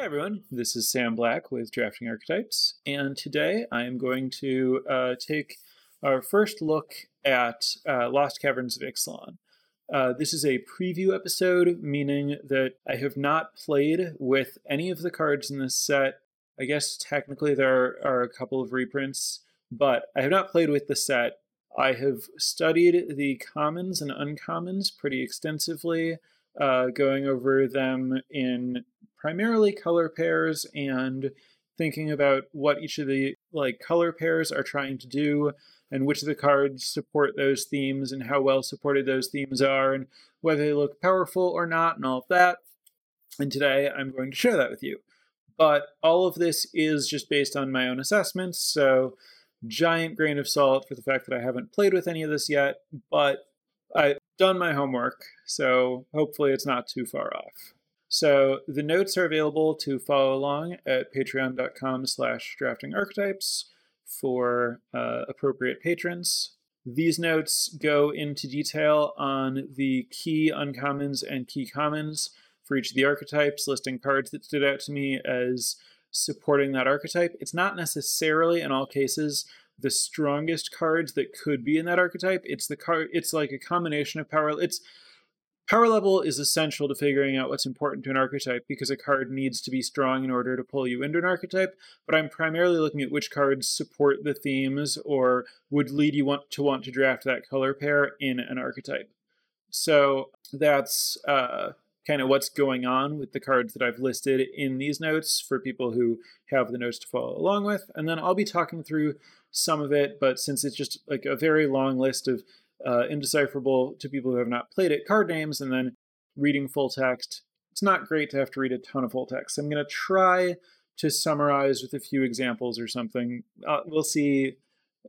Hi everyone, this is Sam Black with Drafting Archetypes, and today I am going to take our first look at Lost Caverns of Ixalan. This is a preview episode, meaning that I have not played with any of the cards in this set. I guess technically there are a couple of reprints, but I have not played with the set. I have studied the commons and uncommons pretty extensively, going over them in primarily color pairs and thinking about what each of the color pairs are trying to do and which of the cards support those themes and how well supported those themes are and whether they look powerful or not and all of that. And today I'm going to share that with you. But all of this is just based on my own assessments, so giant grain of salt for the fact that I haven't played with any of this yet, but I've done my homework, so hopefully it's not too far off. So the notes are available to follow along at patreon.com/draftingarchetypes for appropriate patrons. These notes go into detail on the key uncommons and key commons for each of the archetypes, listing cards that stood out to me as supporting that archetype. It's not necessarily, in all cases, the strongest cards that could be in that archetype. It's the card. It's like a combination of power. Power level is essential to figuring out what's important to an archetype because a card needs to be strong in order to pull you into an archetype, but I'm primarily looking at which cards support the themes or would lead you want to draft that color pair in an archetype. So that's kind of what's going on with the cards that I've listed in these notes for people who have the notes to follow along with. And then I'll be talking through some of it, but since it's just like a very long list of indecipherable to people who have not played it, card names, and then reading full text, it's not great to have to read a ton of full text. I'm going to try to summarize with a few examples or something. We'll see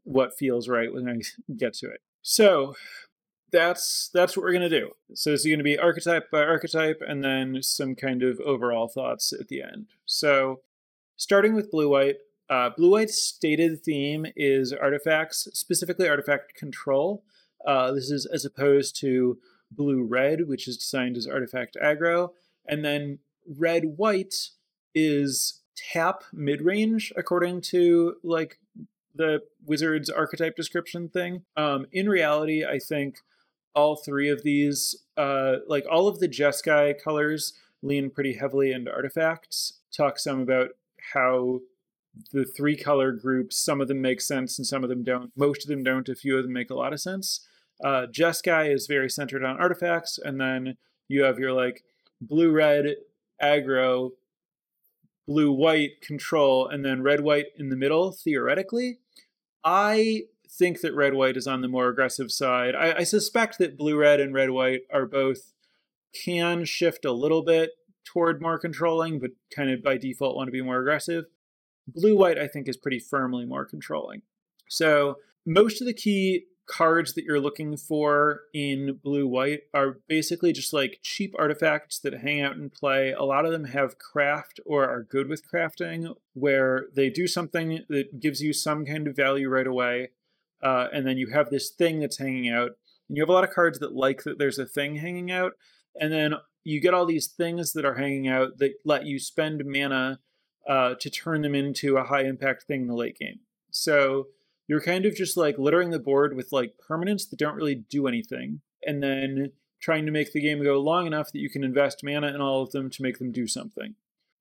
what feels right when I get to it. So that's what we're going to do. So this is going to be archetype by archetype, and then some kind of overall thoughts at the end. So starting with blue-white, blue-white's stated theme is artifacts, specifically artifact control. This is as opposed to blue-red, which is designed as artifact aggro. And then red-white is tap mid-range, according to the Wizard's archetype description thing. In reality, I think all three of these, all of the Jeskai colors lean pretty heavily into artifacts. Talk some about how the three color groups, some of them make sense and some of them don't. Most of them don't. A few of them make a lot of sense. Jeskai is very centered on artifacts. And then you have your blue-red aggro, blue-white control, and then red-white in the middle, theoretically. I think that red-white is on the more aggressive side. I suspect that blue-red and red-white are both can shift a little bit toward more controlling, but kind of by default want to be more aggressive. Blue-white, I think, is pretty firmly more controlling. So most of the key cards that you're looking for in blue-white are basically just cheap artifacts that hang out and play. A lot of them have craft or are good with crafting, where they do something that gives you some kind of value right away. And then you have this thing that's hanging out. And you have a lot of cards that that there's a thing hanging out. And then you get all these things that are hanging out that let you spend mana to turn them into a high impact thing in the late game. So you're kind of just littering the board with permanents that don't really do anything, and then trying to make the game go long enough that you can invest mana in all of them to make them do something.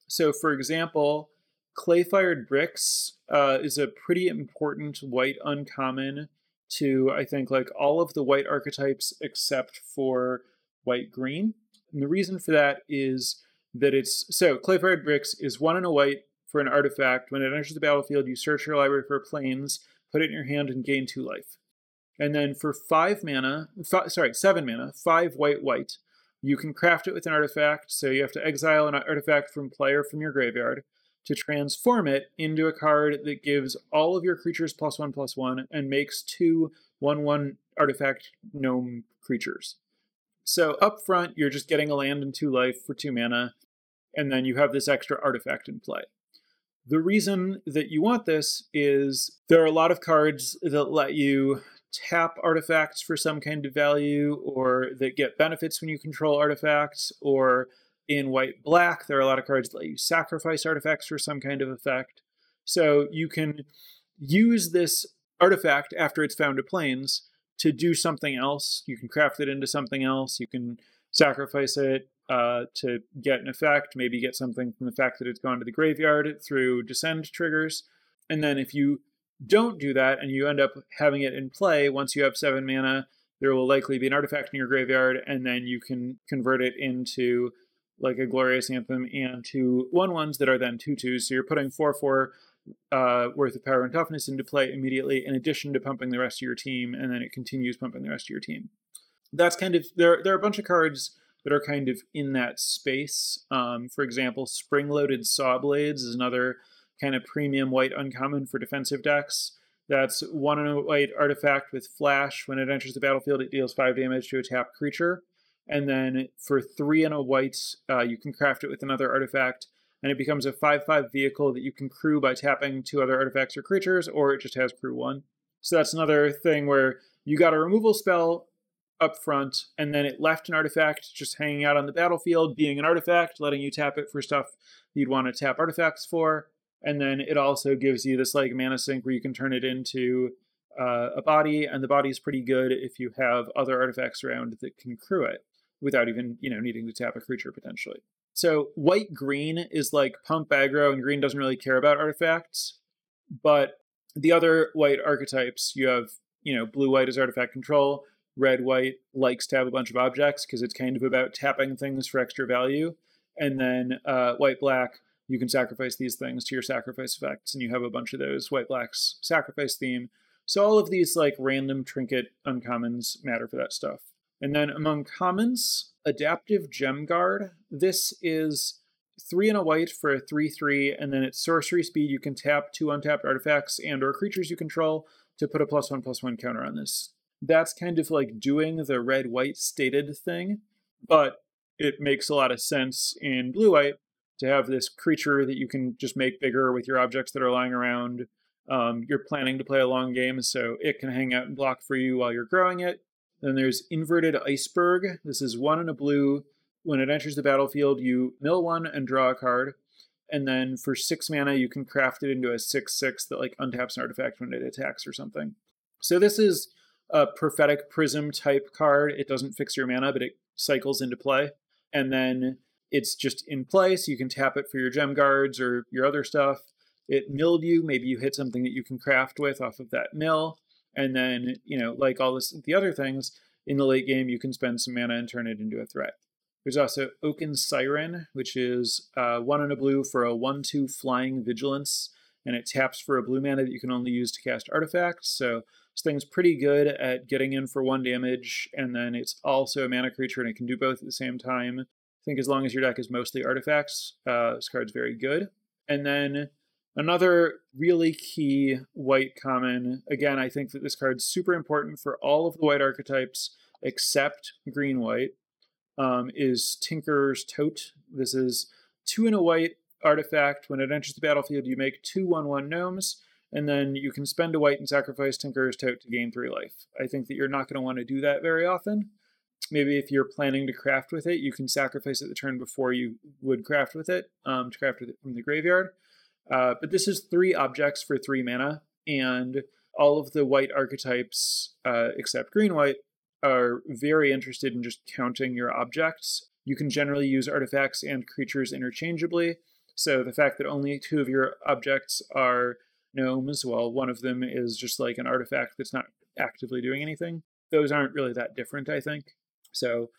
So for example, Clay-fired Bricks is a pretty important white uncommon to, I think, all of the white archetypes except for white-green. And the reason for that is that Clay-fired Bricks is 1 and a white for an artifact. When it enters the battlefield, you search your library for planes, put it in your hand, and gain 2 life. And then for 7 mana, 5 white, you can craft it with an artifact. So you have to exile an artifact from play or from your graveyard to transform it into a card that gives all of your creatures +1/+1 and makes 2/1/1 artifact gnome creatures. So up front, you're just getting a land and 2 life for 2 mana, and then you have this extra artifact in play. The reason that you want this is there are a lot of cards that let you tap artifacts for some kind of value, or that get benefits when you control artifacts, or In white-black, there are a lot of cards that let you sacrifice artifacts for some kind of effect. So you can use this artifact after it's found to plains to do something else. You can craft it into something else. You can sacrifice it to get an effect, maybe get something from the fact that it's gone to the graveyard through descend triggers. And then if you don't do that and you end up having it in play, once you have 7 mana, there will likely be an artifact in your graveyard, and then you can convert it into like a Glorious Anthem and 2/1/1s that are then 2/2s. So you're putting 4/4 worth of power and toughness into play immediately, in addition to pumping the rest of your team, and then it continues pumping the rest of your team. That's kind of, there are a bunch of cards that are kind of in that space. For example, Spring-loaded Saw Blades is another kind of premium white uncommon for defensive decks. That's 1/white artifact with flash. When it enters the battlefield, it deals 5 damage to a tapped creature. And then for 3/white, you can craft it with another artifact, and it becomes a 5/5 vehicle that you can crew by tapping 2 other artifacts or creatures, or it just has crew 1. So that's another thing where you got a removal spell up front, and then it left an artifact just hanging out on the battlefield, being an artifact, letting you tap it for stuff you'd want to tap artifacts for. And then it also gives you this like mana sink where you can turn it into a body, and the body's pretty good if you have other artifacts around that can crew it without even, you know, needing to tap a creature potentially. So white-green is like pump aggro, and green doesn't really care about artifacts. But the other white archetypes, you have, you know, blue-white is artifact control. Red-white likes to have a bunch of objects because it's kind of about tapping things for extra value. And then white-black, you can sacrifice these things to your sacrifice effects, and you have a bunch of those. White-black's sacrifice theme. So all of these like random trinket uncommons matter for that stuff. And then among commons, Adaptive Gemguard. This is 3/white for a 3/3, and then it's sorcery speed. You can tap 2 untapped artifacts and or creatures you control to put a +1/+1 counter on this. That's kind of like doing the red-white stated thing, but it makes a lot of sense in blue-white to have this creature that you can just make bigger with your objects that are lying around. You're planning to play a long game, so it can hang out and block for you while you're growing it. Then there's Inverted Iceberg. This is 1 and a blue. When it enters the battlefield, you mill 1 and draw a card. And then for 6 mana, you can craft it into a 6/6 that like untaps an artifact when it attacks or something. So this is a prophetic prism type card. It doesn't fix your mana, but it cycles into play. And then it's just in play, so you can tap it for your gem guards or your other stuff. It milled you. Maybe you hit something that you can craft with off of that mill. And then, you know, like all this, the other things, in the late game, you can spend some mana and turn it into a threat. There's also Oaken Siren, which is 1 and a blue for a 1/2 flying vigilance, and it taps for a blue mana that you can only use to cast artifacts. So this thing's pretty good at getting in for 1 damage, and then it's also a mana creature, and it can do both at the same time. I think as long as your deck is mostly artifacts, this card's very good. And then another really key white common, again, I think that this card's super important for all of the white archetypes except green-white, is Tinkerer's Tote. This is 2 and a white artifact. When it enters the battlefield, you make 2/1/1 gnomes, and then you can spend a white and sacrifice Tinkerer's Tote to gain 3 life. I think that you're not going to want to do that very often. Maybe if you're planning to craft with it, you can sacrifice it the turn before you would craft with it, to craft with it from the graveyard. But this is 3 objects for 3 mana, and all of the white archetypes, except green-white, are very interested in just counting your objects. You can generally use artifacts and creatures interchangeably, so the fact that only 2 of your objects are gnomes, while 1 of them is just like an artifact that's not actively doing anything, those aren't really that different, I think. So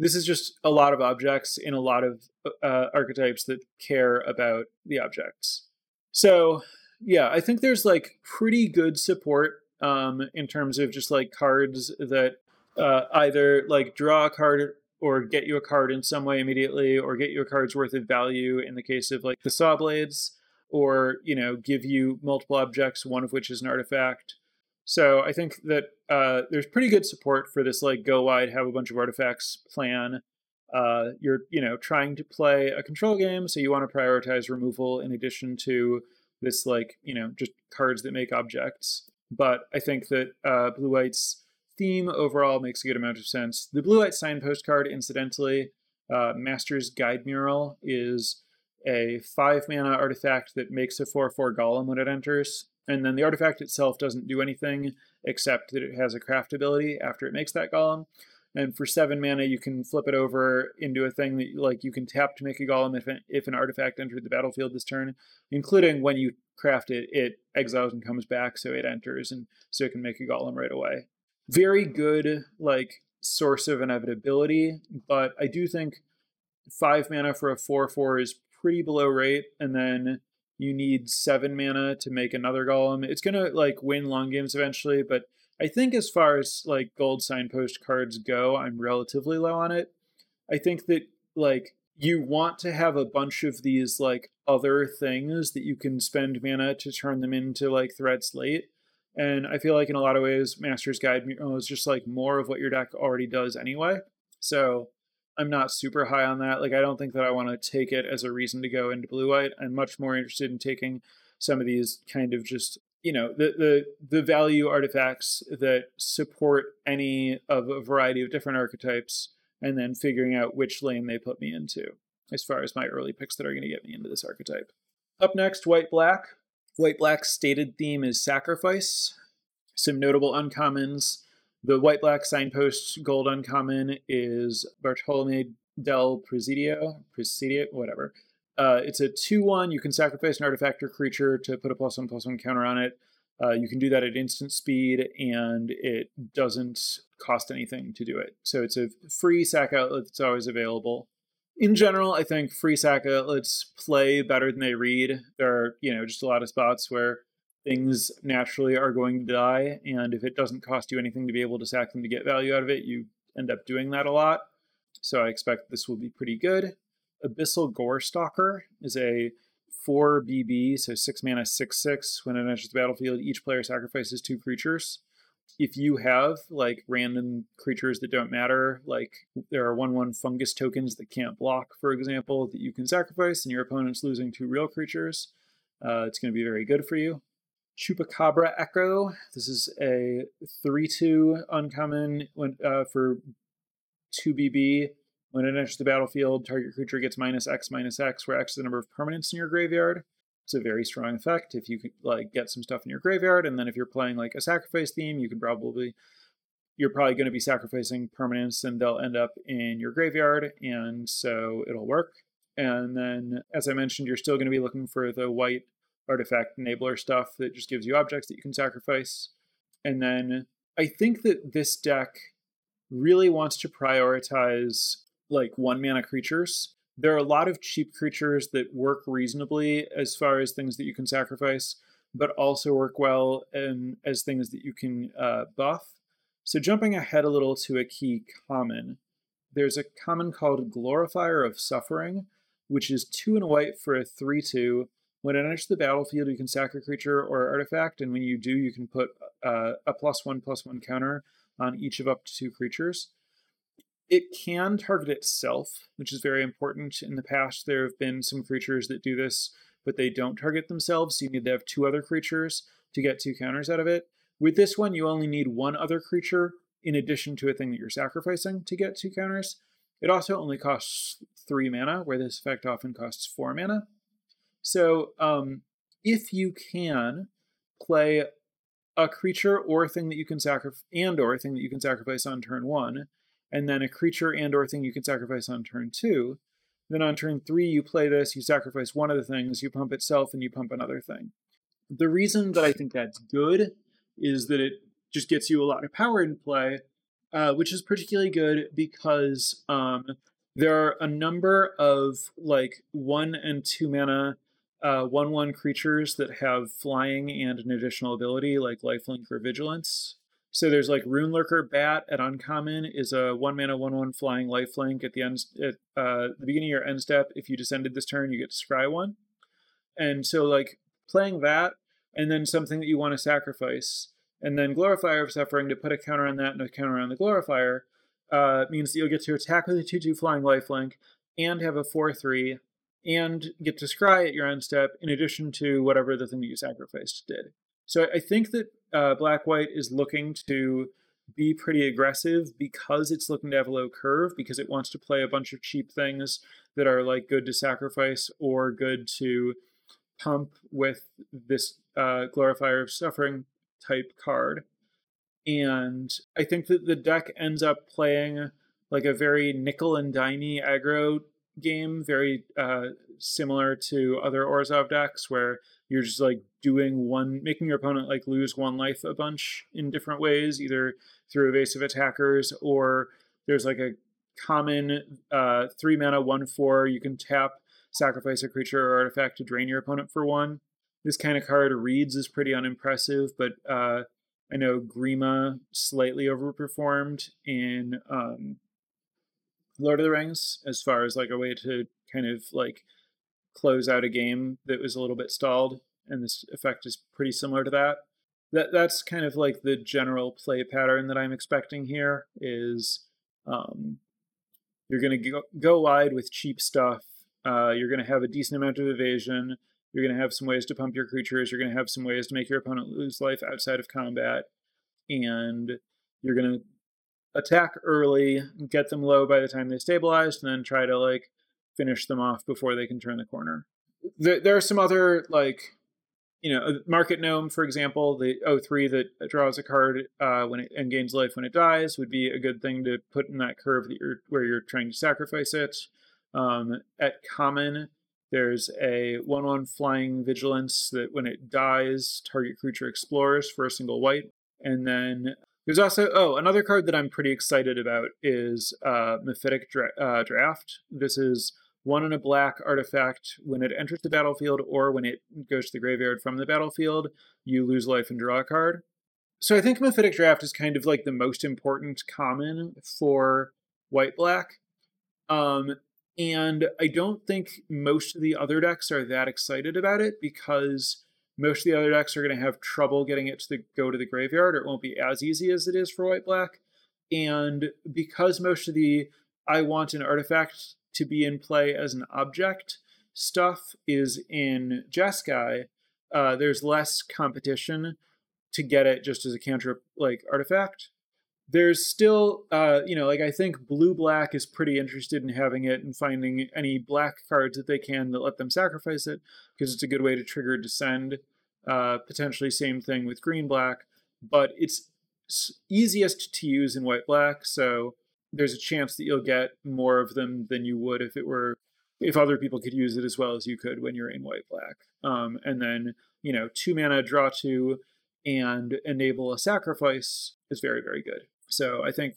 this is just a lot of objects in a lot of archetypes that care about the objects. So yeah, I think there's like pretty good support in terms of just like cards that either like draw a card or get you a card in some way immediately, or get you a card's worth of value in the case of like the saw blades, or, you know, give you multiple objects, one of which is an artifact. So I think that there's pretty good support for this like go wide, have a bunch of artifacts plan. You're, you know, trying to play a control game, so you want to prioritize removal in addition to this like, you know, just cards that make objects. But I think that blue-white's theme overall makes a good amount of sense. The blue-white signpost card, incidentally, Master's Guide Mural is a 5-mana artifact that makes a 4/4 golem when it enters. And then the artifact itself doesn't do anything except that it has a craft ability after it makes that golem. And for 7 mana, you can flip it over into a thing that you can tap to make a golem if an artifact entered the battlefield this turn, including when you craft it, it exiles and comes back, so it enters, and so it can make a golem right away. Very good, source of inevitability, but I do think 5 mana for a 4/4 is pretty below rate, and then you need 7 mana to make another golem. It's gonna win long games eventually, but I think as far as gold signpost cards go, I'm relatively low on it. I think that you want to have a bunch of these other things that you can spend mana to turn them into threats late. And I feel like in a lot of ways, Master's Guide Mural is just more of what your deck already does anyway. So I'm not super high on that. I don't think that I want to take it as a reason to go into blue-white. I'm much more interested in taking some of these kind of just, the value artifacts that support any of a variety of different archetypes, and then figuring out which lane they put me into as far as my early picks that are going to get me into this archetype. Up next, white-black. White-black's stated theme is sacrifice. Some notable uncommons. The white-black signpost gold uncommon is Bartolome del Presidio, whatever. It's a 2/1. You can sacrifice an artifact or creature to put a +1/+1 counter on it. You can do that at instant speed, and it doesn't cost anything to do it. So it's a free sac outlet that's always available. In general, I think free sac outlets play better than they read. There are, just a lot of spots where things naturally are going to die, and if it doesn't cost you anything to be able to sack them to get value out of it, you end up doing that a lot. So I expect this will be pretty good. Abyssal Gore Stalker is a 4BB, so 6 mana, 6/6. When it enters the battlefield, each player sacrifices 2 creatures. If you have random creatures that don't matter, there are 1/1 fungus tokens that can't block, for example, that you can sacrifice, and your opponent's losing 2 real creatures, it's going to be very good for you. Chupacabra Echo. This is a 3/2 uncommon for 2BB. When it enters the battlefield, target creature gets -X/-X, where X is the number of permanents in your graveyard. It's a very strong effect if you can get some stuff in your graveyard, and then if you're playing a sacrifice theme, you can you're probably going to be sacrificing permanents, and they'll end up in your graveyard, and so it'll work. And then, as I mentioned, you're still going to be looking for the white artifact enabler stuff that just gives you objects that you can sacrifice. And then I think that this deck really wants to prioritize 1 mana creatures. There are a lot of cheap creatures that work reasonably as far as things that you can sacrifice, but also work well as things that you can buff. So jumping ahead a little to a key common, there's a common called Glorifier of Suffering, which is 2 and a white for a 3/2. When it enters the battlefield, you can sack a creature or artifact, and when you do, you can put a +1/+1 counter on each of up to 2 creatures. It can target itself, which is very important. In the past, there have been some creatures that do this, but they don't target themselves, so you need to have 2 other creatures to get 2 counters out of it. With this one, you only need 1 other creature in addition to a thing that you're sacrificing to get 2 counters. It also only costs 3 mana, where this effect often costs 4 mana. So if you can play a creature or thing that you can sacrifice and/or thing that you can sacrifice on turn 1, and then a creature and/or thing you can sacrifice on turn 2, then on turn 3 you play this, you sacrifice 1 of the things, you pump itself, and you pump another thing. The reason that I think that's good is that it just gets you a lot of power in play, which is particularly good because there are a number of 1 and 2 mana 1/1 creatures that have flying and an additional ability like lifelink or vigilance. So there's Rune Lurker Bat at uncommon is a 1 mana 1/1 flying lifelink. At the end, at the beginning of your end step, if you descended this turn, you get to scry 1. And so playing that, and then something that you want to sacrifice, and then Glorifier of Suffering to put a counter on that and a counter on the Glorifier means that you'll get to attack with a 2/2 flying lifelink and have a 4/3. And get to scry at your end step in addition to whatever the thing that you sacrificed did. So I think that Black-White is looking to be pretty aggressive because it's looking to have a low curve, because it wants to play a bunch of cheap things that are like good to sacrifice or good to pump with this Glorifier of Suffering type card. And I think that the deck ends up playing like a very nickel and dimey aggro game, very similar to other Orzhov decks where you're just like making your opponent like lose one life a bunch in different ways, either through evasive attackers or there's like a common 3 mana 1/4. You can tap, sacrifice a creature or artifact to drain your opponent for 1. This kind of card reads is pretty unimpressive, but I know Grima slightly overperformed in Lord of the Rings as far as like a way to kind of like close out a game that was a little bit stalled, and this effect is pretty similar to that. That's kind of like the general play pattern that I'm expecting here is you're going to go wide with cheap stuff. You're going to have a decent amount of evasion. You're going to have some ways to pump your creatures. You're going to have some ways to make your opponent lose life outside of combat. And you're going to attack early, get them low by the time they stabilize, and then try to like finish them off before they can turn the corner. There are some other, like, you know, Market Gnome, for example, the 0/3 that draws a card when it and gains life when it dies would be a good thing to put in that curve that you're trying to sacrifice it. At common, there's a 1/1 flying vigilance that when it dies, target creature explores for a single white. And then there's also, another card that I'm pretty excited about is Mephitic Draft. This is 1 and a black artifact. When it enters the battlefield or when it goes to the graveyard from the battlefield, you lose life and draw a card. So I think Mephitic Draft is kind of like the most important common for white-black. And I don't think most of the other decks are that excited about it because most of the other decks are going to have trouble getting it to go to the graveyard, or it won't be as easy as it is for white-black. And because most of the I want an artifact to be in play as an object stuff is in Jeskai, there's less competition to get it just as a counter like artifact. There's still, I think blue-black is pretty interested in having it and finding any black cards that they can that let them sacrifice it, because it's a good way to trigger Descend. Potentially same thing with green-black, but it's easiest to use in white-black, so there's a chance that you'll get more of them than you would if other people could use it as well as you could when you're in white-black. And then, 2 mana, draw 2, and enable a sacrifice is very, very good. So I think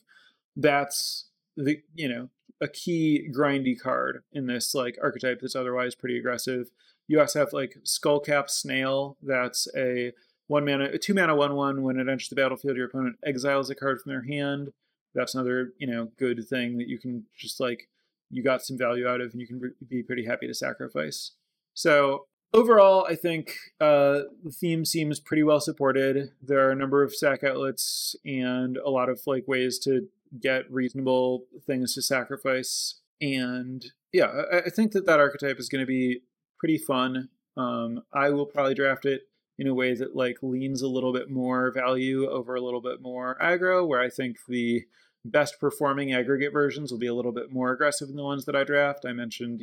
that's a key grindy card in this like archetype that's otherwise pretty aggressive. You also have like Skullcap Snail. That's a 2 mana 1/1. When it enters the battlefield, your opponent exiles a card from their hand. That's another good thing that you can just like you got some value out of, and you can be pretty happy to sacrifice. So overall, I think the theme seems pretty well supported. There are a number of sac outlets and a lot of like ways to get reasonable things to sacrifice. And yeah, I think that archetype is going to be pretty fun. I will probably draft it in a way that like leans a little bit more value over a little bit more aggro, where I think the best performing aggregate versions will be a little bit more aggressive than the ones that I draft. I mentioned,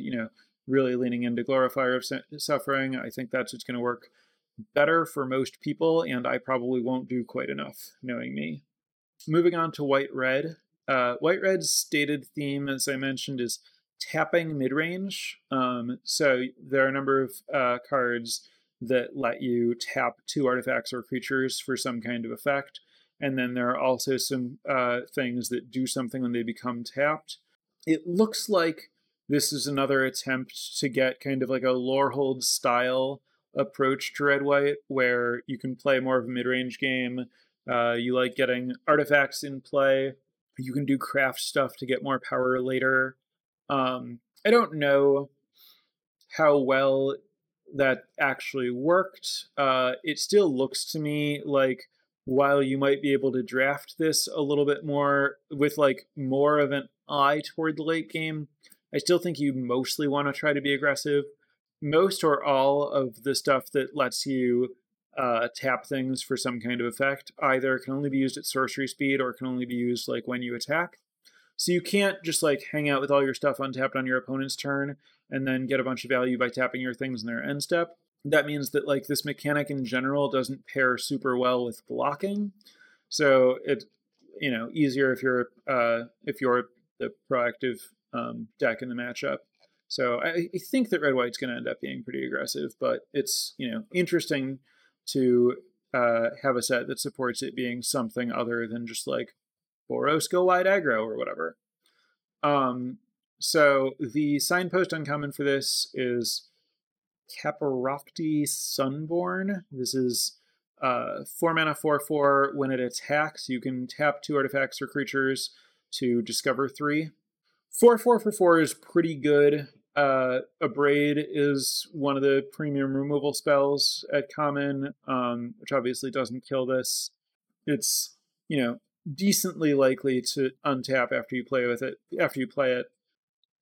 really leaning into Glorifier of Suffering. I think that's what's going to work better for most people, and I probably won't do quite enough, knowing me. Moving on to White-Red. White-Red's stated theme, as I mentioned, is tapping mid-range. So there are a number of cards that let you tap 2 artifacts or creatures for some kind of effect. And then there are also some things that do something when they become tapped. It looks like this is another attempt to get kind of like a Lorehold style approach to Red-White, where you can play more of a mid-range game. You like getting artifacts in play. You can do craft stuff to get more power later. I don't know how well that actually worked. It still looks to me like while you might be able to draft this a little bit more with like more of an eye toward the late game, I still think you mostly want to try to be aggressive. Most or all of the stuff that lets you tap things for some kind of effect. Either it can only be used at sorcery speed, or it can only be used like when you attack. So you can't just like hang out with all your stuff untapped on your opponent's turn and then get a bunch of value by tapping your things in their end step. That means that like this mechanic in general doesn't pair super well with blocking. So it's, you know, easier if you're the proactive deck in the matchup. So I think that red-white's going to end up being pretty aggressive, but it's, you know, interesting to have a set that supports it being something other than just like Boros go wide aggro or whatever. So the signpost uncommon for this is Caparocti Sunborn. This is 4 mana 4/4. When it attacks, you can tap 2 artifacts or creatures to discover 3. 4/4 for 4 is pretty good. Abrade is one of the premium removal spells at common, which obviously doesn't kill this. It's, you know, decently likely to untap after you play it.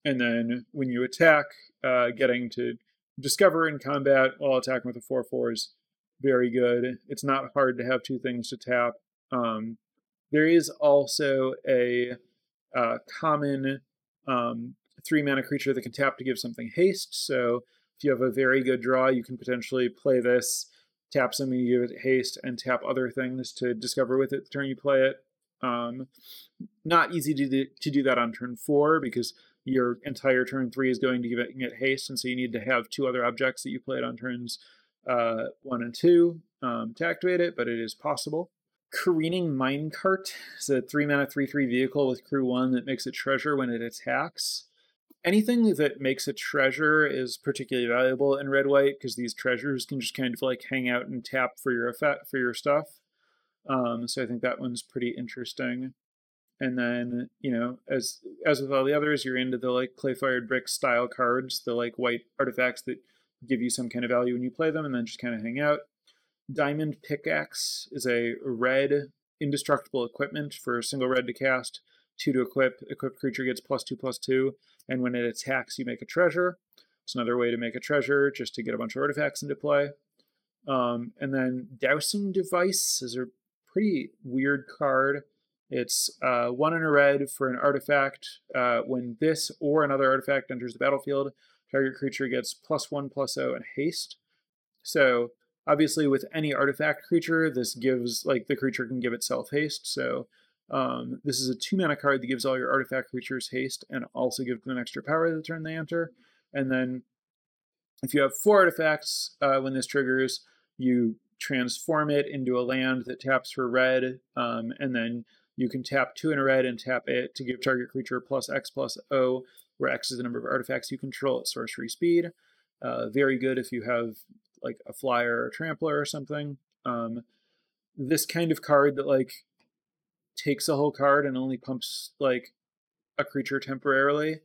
And then when you attack, getting to discover in combat while attacking with a 4/4 is very good. It's not hard to have two things to tap. There is also a common 3 mana creature that can tap to give something haste. So if you have a very good draw, you can potentially play this, tap something, you give it haste, and tap other things to discover with it the turn you play it. Not easy to do that on turn 4, because your entire turn 3 is going to give it haste, and so you need to have 2 other objects that you played on turns 1 and 2 to activate it, but it is possible. Careening Minecart is a 3 mana 3/3 vehicle with crew 1 that makes a treasure when it attacks. Anything that makes a treasure is particularly valuable in red-white, because these treasures can just kind of like hang out and tap for your effect, for your stuff. So I think that one's pretty interesting. And then, you know, as with all the others, you're into the like clay-fired bricks style cards, the like white artifacts that give you some kind of value when you play them and then just kind of hang out. Diamond Pickaxe is a red indestructible equipment for a single red to cast, 2 to equip. Equipped creature gets +2/+2, and when it attacks, you make a treasure. It's another way to make a treasure, just to get a bunch of artifacts into play. And then Dousing Device is a pretty weird card. It's 1 in a red for an artifact. When this or another artifact enters the battlefield, target creature gets +1/+0 and haste. So obviously with any artifact creature, this gives, like, the creature can give itself haste. So this is a 2 mana card that gives all your artifact creatures haste and also gives them extra power the turn they enter. And then if you have 4 artifacts, when this triggers, you transform it into a land that taps for red, and then you can tap 2 in a red and tap it to give target creature +X+0, where X is the number of artifacts you control at sorcery speed. Very good if you have like a flyer or a trampler or something. This kind of card that like takes a whole card and only pumps like a creature temporarily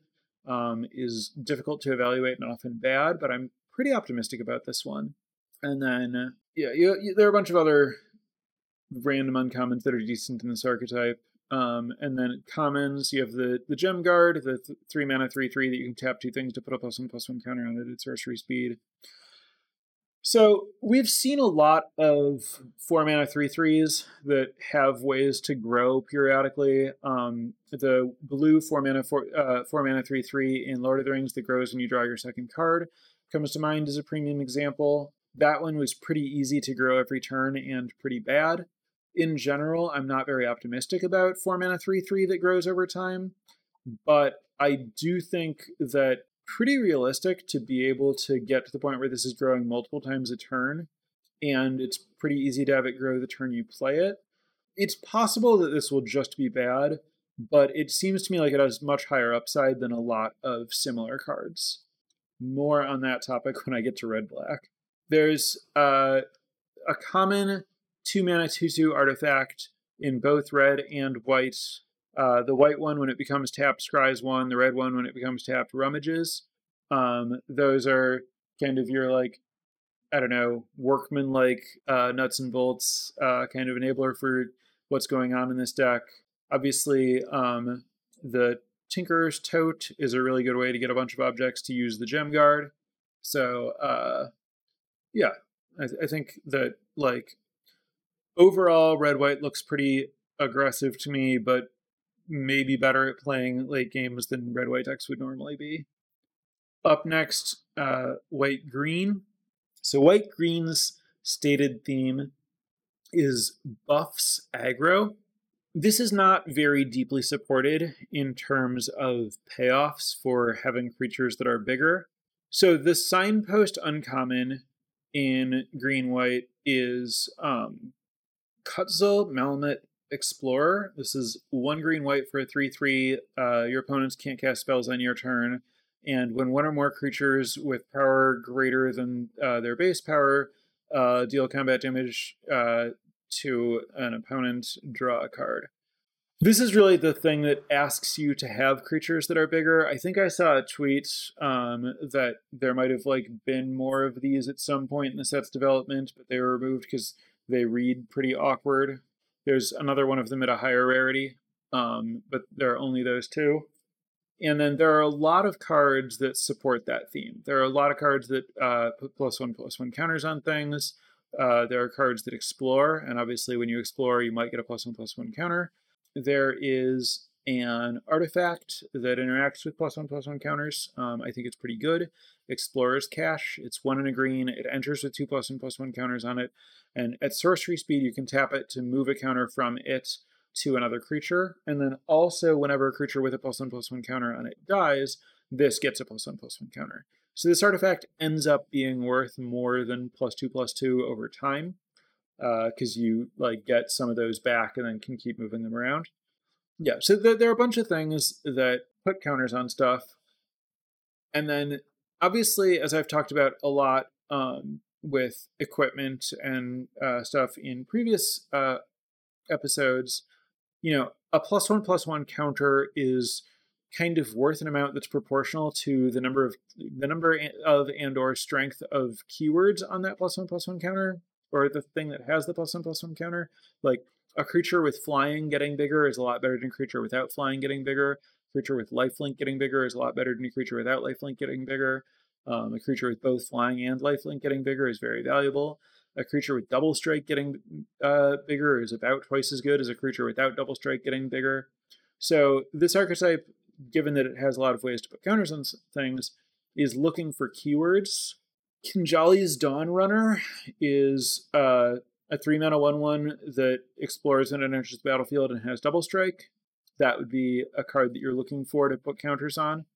is difficult to evaluate and often bad, but I'm pretty optimistic about this one. And then, yeah, there are a bunch of other random uncommons that are decent in this archetype. And then commons, you have the Gemguard, the 3 mana 3/3 that you can tap 2 things to put a +1/+1 counter on it at sorcery speed. So we've seen a lot of 4 mana 3/3s that have ways to grow periodically. The blue 4 mana 3/3 in Lord of the Rings that grows when you draw your second card comes to mind as a premium example. That one was pretty easy to grow every turn and pretty bad. In general, I'm not very optimistic about 4 mana 3/3 that grows over time, but I do think that pretty realistic to be able to get to the point where this is growing multiple times a turn, and it's pretty easy to have it grow the turn you play it. It's possible that this will just be bad, but it seems to me like it has much higher upside than a lot of similar cards. More on that topic when I get to red-black. There's a common 2 mana 2/2 artifact in both red and white. The white one, when it becomes tapped, scries 1. The red one, when it becomes tapped, rummages. Those are kind of your, like, I don't know, workman-like nuts and bolts kind of enabler for what's going on in this deck. Obviously, the Tinkerer's Tote is a really good way to get a bunch of objects to use the Gemguard. So, yeah, I think that, like, overall red-white looks pretty aggressive to me, but maybe better at playing late games than red-white decks would normally be. Up next, white-green. So white-green's stated theme is buffs aggro. This is not very deeply supported in terms of payoffs for having creatures that are bigger. So the signpost uncommon in green-white is Kutzel Malamut Explorer. This is 1 green-white for a 3/3. Your opponents can't cast spells on your turn. And when one or more creatures with power greater than their base power deal combat damage to an opponent, draw a card. This is really the thing that asks you to have creatures that are bigger. I think I saw a tweet that there might have been more of these at some point in the set's development, but they were removed because they read pretty awkward. There's another one of them at a higher rarity, but there are only those two. And then there are a lot of cards that support that theme. There are a lot of cards that put +1/+1 counters on things. There are cards that explore, and obviously when you explore, you might get a +1/+1 counter. There is an artifact that interacts with +1/+1 counters. I think it's pretty good. Explorer's Cache. It's 1 in a green. It enters with 2 +1/+1 counters on it. And at sorcery speed, you can tap it to move a counter from it to another creature. And then also, whenever a creature with a +1/+1 counter on it dies, this gets a +1/+1 counter. So this artifact ends up being worth more than +2/+2 over time, because you get some of those back and then can keep moving them around. Yeah, so there are a bunch of things that put counters on stuff. And then, obviously, as I've talked about a lot with equipment and stuff in previous episodes, a +1/+1 counter is kind of worth an amount that's proportional to the number of and or strength of keywords on that +1/+1 counter, or the thing that has the +1/+1 counter. Like, a creature with flying getting bigger is a lot better than a creature without flying getting bigger. A creature with lifelink getting bigger is a lot better than a creature without lifelink getting bigger. A creature with both flying and lifelink getting bigger is very valuable. A creature with double strike getting bigger is about twice as good as a creature without double strike getting bigger. So this archetype, given that it has a lot of ways to put counters on things, is looking for keywords. Kinjali's Dawn Runner is a 3-mana 1/1 that explores and enters the battlefield and has double strike. That would be a card that you're looking for to put counters on.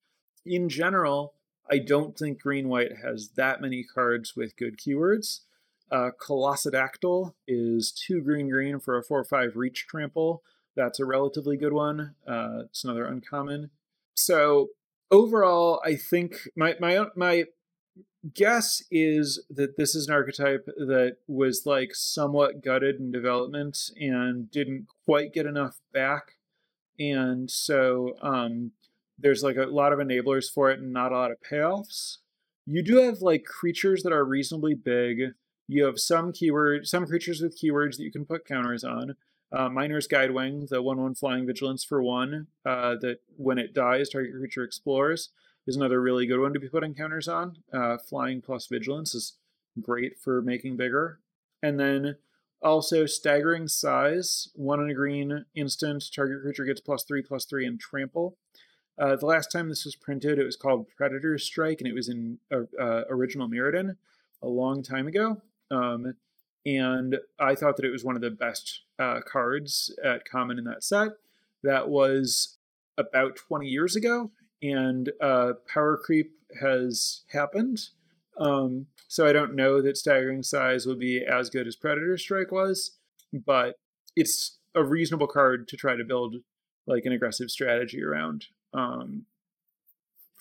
In general, I don't think green-white has that many cards with good keywords. Colossidactyl is 2 green-green for a 4/5 reach trample. That's a relatively good one. It's another uncommon. So overall, I think my guess is that this is an archetype that was somewhat gutted in development and didn't quite get enough back. And so there's a lot of enablers for it and not a lot of payoffs. You do have creatures that are reasonably big. You have some creatures with keywords that you can put counters on. Miner's Guidewing, the 1/1 flying vigilance for 1, that when it dies, target creature explores, is another really good one to be putting counters on. Flying plus vigilance is great for making bigger. And then also Staggering Size, 1 in a green instant, target creature gets +3/+3 and trample. The last time this was printed, it was called Predator's Strike, and it was in original Mirrodin a long time ago. And I thought that it was one of the best cards at common in that set. That was about 20 years ago, and power creep has happened. So I don't know that Staggering Size will be as good as Predator Strike was, but it's a reasonable card to try to build an aggressive strategy around.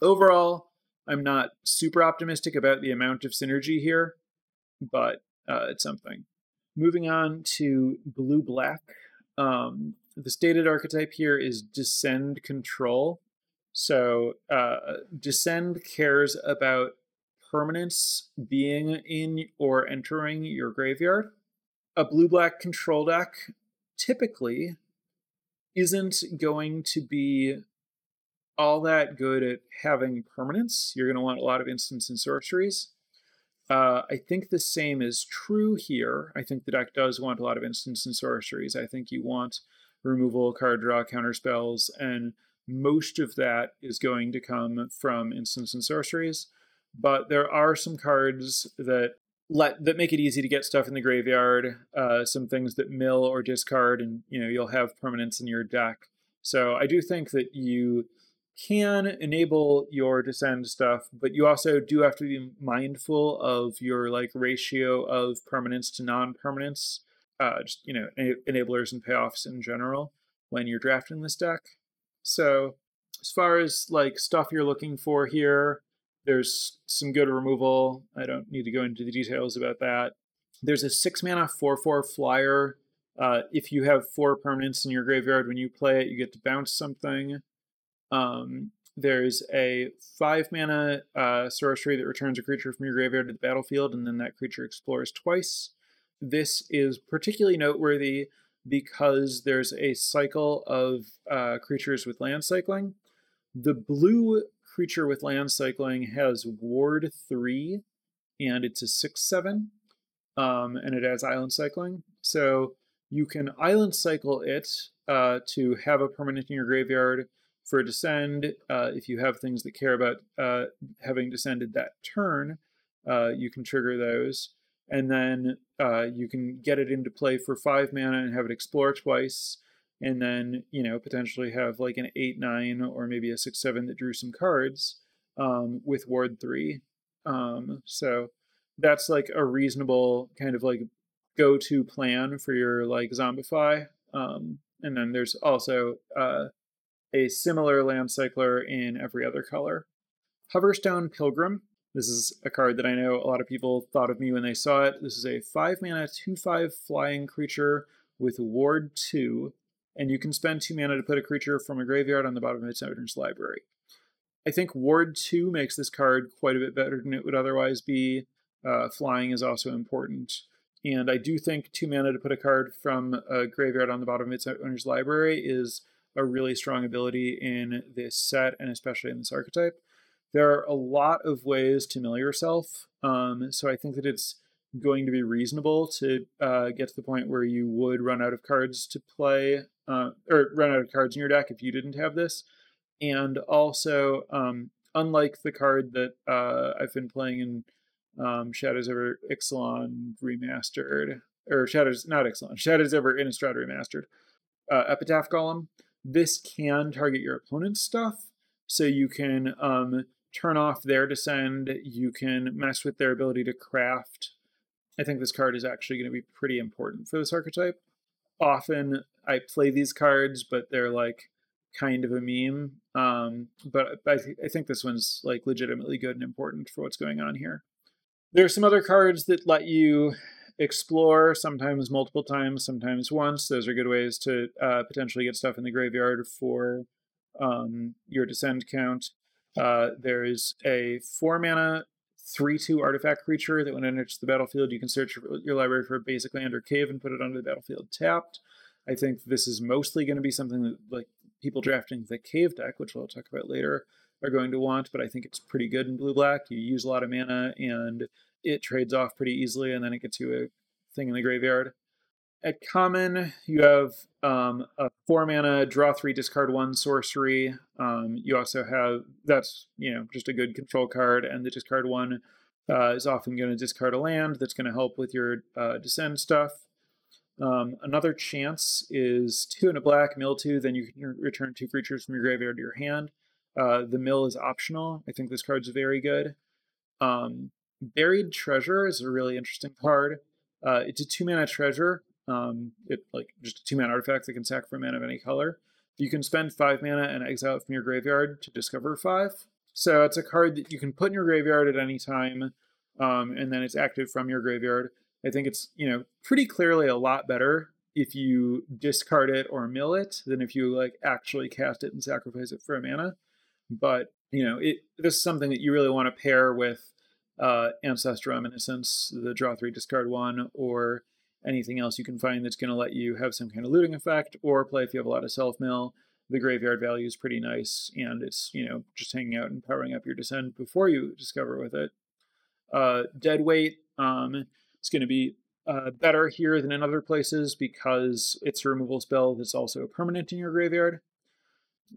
Overall, I'm not super optimistic about the amount of synergy here, but it's something. Moving on to blue-black. The stated archetype here is Descend Control. So Descend cares about permanents being in or entering your graveyard. A blue-black control deck typically isn't going to be all that good at having permanents. You're going to want a lot of instants and sorceries. I think the same is true here. I think the deck does want a lot of instants and sorceries. I think you want removal, card draw, counter spells, and most of that is going to come from instants and sorceries. But there are some cards that make it easy to get stuff in the graveyard, some things that mill or discard, and you'll have permanence in your deck. So I do think that you can enable your descend stuff, but you also do have to be mindful of your ratio of permanence to non-permanence, enablers and payoffs in general when you're drafting this deck. So as far as stuff you're looking for here, there's some good removal. I don't need to go into the details about that. There's a 6-mana 4/4 flyer. If you have 4 permanents in your graveyard when you play it, you get to bounce something. There's a 5-mana sorcery that returns a creature from your graveyard to the battlefield, and then that creature explores twice. This is particularly noteworthy because there's a cycle of creatures with land cycling. The blue creature with land cycling has Ward 3, and it's a 6/7, and it has Island Cycling. So you can Island Cycle it to have a permanent in your graveyard for Descend. If you have things that care about having Descended that turn, you can trigger those. And then you can get it into play for 5 mana and have it explore twice. And then, potentially have an 8/9 or maybe a 6/7 that drew some cards with Ward 3. So that's a reasonable kind of go-to plan for your Zombify. And then there's also a similar land cycler in every other color. Hoverstone Pilgrim. This is a card that I know a lot of people thought of me when they saw it. This is a 5-mana 2/5 flying creature with Ward 2. And you can spend 2 mana to put a creature from a graveyard on the bottom of its owner's library. I think Ward 2 makes this card quite a bit better than it would otherwise be. Flying is also important. And I do think 2 mana to put a card from a graveyard on the bottom of its owner's library is a really strong ability in this set, and especially in this archetype. There are a lot of ways to mill yourself. So I think that it's going to be reasonable to get to the point where you would run out of cards to play, or run out of cards in your deck if you didn't have this. And also, unlike the card that I've been playing in Shadows Over Ixalan Remastered, or Shadows Over Innistrad Remastered, Epitaph Golem, this can target your opponent's stuff, so you can turn off their descend, you can mess with their ability to craft. I think this card is actually going to be pretty important for this archetype. Often I play these cards, but they're kind of a meme. But I think this one's legitimately good and important for what's going on here. There are some other cards that let you explore, sometimes multiple times, sometimes once. Those are good ways to potentially get stuff in the graveyard for your descend count. There is a 4-mana 3/2 artifact creature that when it enters the battlefield, you can search your library for a basic land or cave and put it onto the battlefield tapped. I think this is mostly going to be something that people drafting the cave deck, which we'll talk about later, are going to want, but I think it's pretty good in blue-black. You use a lot of mana and it trades off pretty easily, and then it gets you a thing in the graveyard. At common, you have a 4-mana, draw 3, discard 1 sorcery. You also have, that's just a good control card, and the discard 1 is often going to discard a land. That's going to help with your descend stuff. Another chance is 2 and a black, mill 2, then you can return 2 creatures from your graveyard to your hand. The mill is optional. I think this card's very good. Buried Treasure is a really interesting card. It's a 2-mana treasure. Just a 2-mana artifact that can sack for mana of any color. You can spend 5 mana and exile it from your graveyard to discover 5. So it's a card that you can put in your graveyard at any time, and then it's active from your graveyard. I think it's pretty clearly a lot better if you discard it or mill it than if you actually cast it and sacrifice it for a mana. But this is something that you really want to pair with Ancestral Reminiscence, the draw 3, discard 1, or anything else you can find that's going to let you have some kind of looting effect, or play if you have a lot of self-mill. The graveyard value is pretty nice, and it's just hanging out and powering up your descend before you discover with it. Deadweight is going to be better here than in other places because it's a removal spell that's also permanent in your graveyard.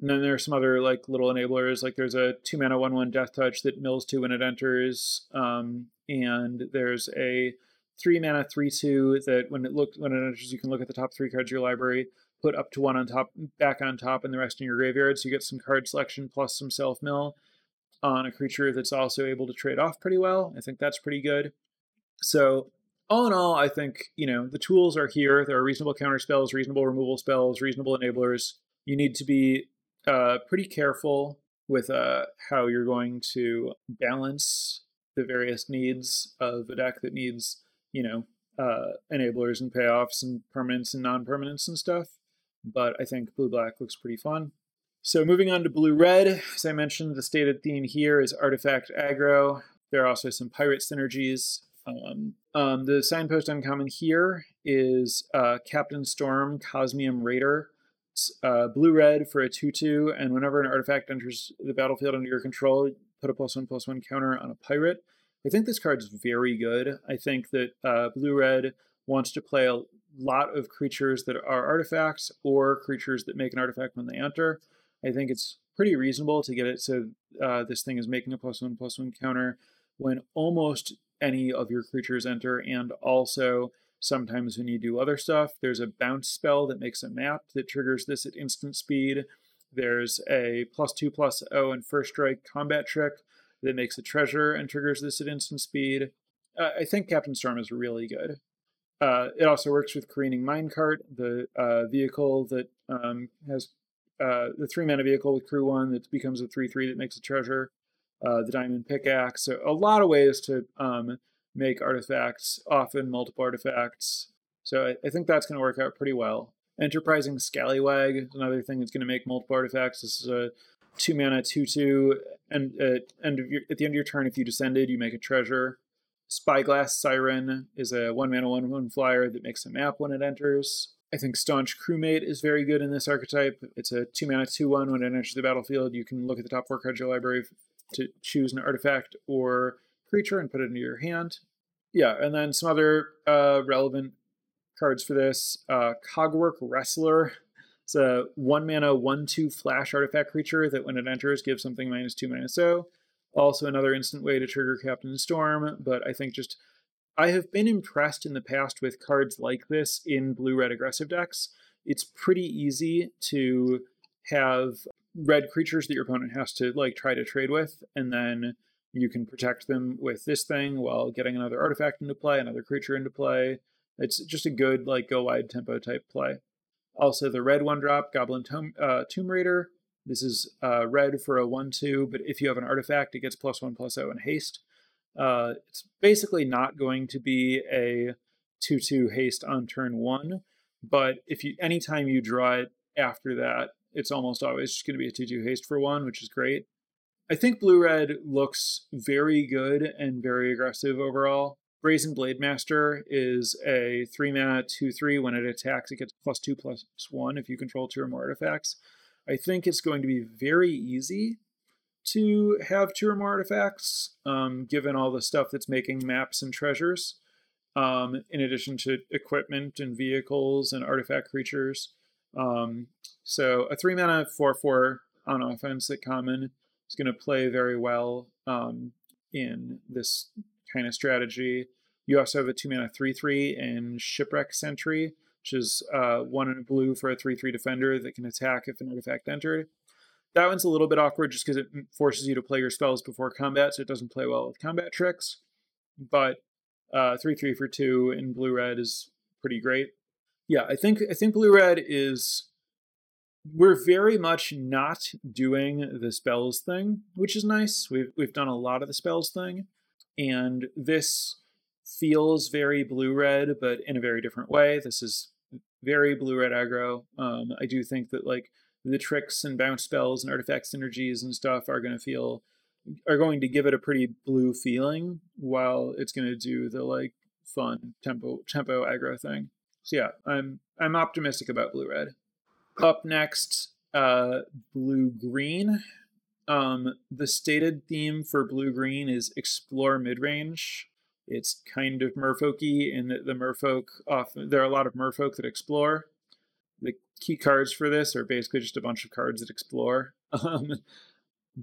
And then there are some other like little enablers, like there's a 2-mana 1/1 Death Touch that mills 2 when it enters, and there's a 3-mana 3/2 that when it enters you can look at the top 3 cards of your library, put up to 1 on top, back on top, and the rest in your graveyard. So you get some card selection plus some self mill on a creature that's also able to trade off pretty well. I think that's pretty good. So all in all, I think the tools are here. There are reasonable counter spells, reasonable removal spells, reasonable enablers. You need to be pretty careful with how you're going to balance the various needs of a deck that needs enablers and payoffs and permanence and non-permanence and stuff. But I think blue-black looks pretty fun. So moving on to blue-red, as I mentioned, the stated theme here is artifact aggro. There are also some pirate synergies. The signpost uncommon here is Captain Storm Cosmium Raider. Blue-red for a 2/2, and whenever an artifact enters the battlefield under your control, put a +1/+1 counter on a pirate. I think this card's very good. I think that blue-red wants to play a lot of creatures that are artifacts or creatures that make an artifact when they enter. I think it's pretty reasonable to get it so this thing is making a +1/+1 counter when almost any of your creatures enter, and also sometimes when you do other stuff. There's a bounce spell that makes a map that triggers this at instant speed. There's a +2/+0 and first strike combat trick that makes a treasure and triggers this at instant speed. I think Captain Storm is really good. It also works with Careening Minecart, the vehicle that has the 3-mana vehicle with crew 1 that becomes a 3/3 that makes a treasure, the Diamond Pickaxe. So a lot of ways to make artifacts, often multiple artifacts. So I think that's going to work out pretty well. Enterprising Scallywag is another thing that's going to make multiple artifacts. This is a 2-mana 2/2, and at the end of your turn, if you descended, you make a treasure. Spyglass Siren is a 1-mana 1/1 flyer that makes a map when it enters. I think Staunch Crewmate is very good in this archetype. It's a 2-mana 2/1. When it enters the battlefield, you can look at the top 4 cards of your library to choose an artifact or creature and put it into your hand. Yeah, and then some other relevant cards for this. Cogwork Wrestler. It's a 1-mana 1/2 flash artifact creature that when it enters gives something -2/-0. Also another instant way to trigger Captain Storm, but I think I have been impressed in the past with cards like this in blue-red aggressive decks. It's pretty easy to have red creatures that your opponent has to try to trade with, and then you can protect them with this thing while getting another artifact into play, another creature into play. It's just a good, go wide tempo type play. Also, the red 1-drop, Goblin Tomb Raider. This is red for a 1/2, but if you have an artifact, it gets +1/+0 and haste. It's basically not going to be a 2/2 haste on turn 1, but anytime you draw it after that, it's almost always just going to be a 2/2 haste for 1, which is great. I think blue-red looks very good and very aggressive overall. Brazen Blade Master is a 3-mana 2/3. When it attacks, it gets +2/+1 if you control 2 or more artifacts. I think it's going to be very easy to have 2 or more artifacts, given all the stuff that's making maps and treasures, in addition to equipment and vehicles and artifact creatures. So a 3-mana 4/4 on offense at common. It's going to play very well in this kind of strategy. You also have a 2-mana 3/3 in Shipwreck Sentry, which is 1 in blue for a 3/3 defender that can attack if an artifact entered. That one's a little bit awkward just because it forces you to play your spells before combat, so it doesn't play well with combat tricks. But 3/3 for 2 in blue-red is pretty great. Yeah, I think blue-red is... We're very much not doing the spells thing, which is nice. We've done a lot of the spells thing, and this feels very blue-red, but in a very different way. This is very blue-red aggro. I do think that the tricks and bounce spells and artifact synergies and stuff are going to give it a pretty blue feeling, while it's going to do the fun tempo aggro thing. So yeah, I'm optimistic about blue-red. Up next, blue-green. The stated theme for blue-green is explore mid-range. It's kind of merfolky in that the merfolk often, there are a lot of merfolk that explore. The key cards for this are basically just a bunch of cards that explore.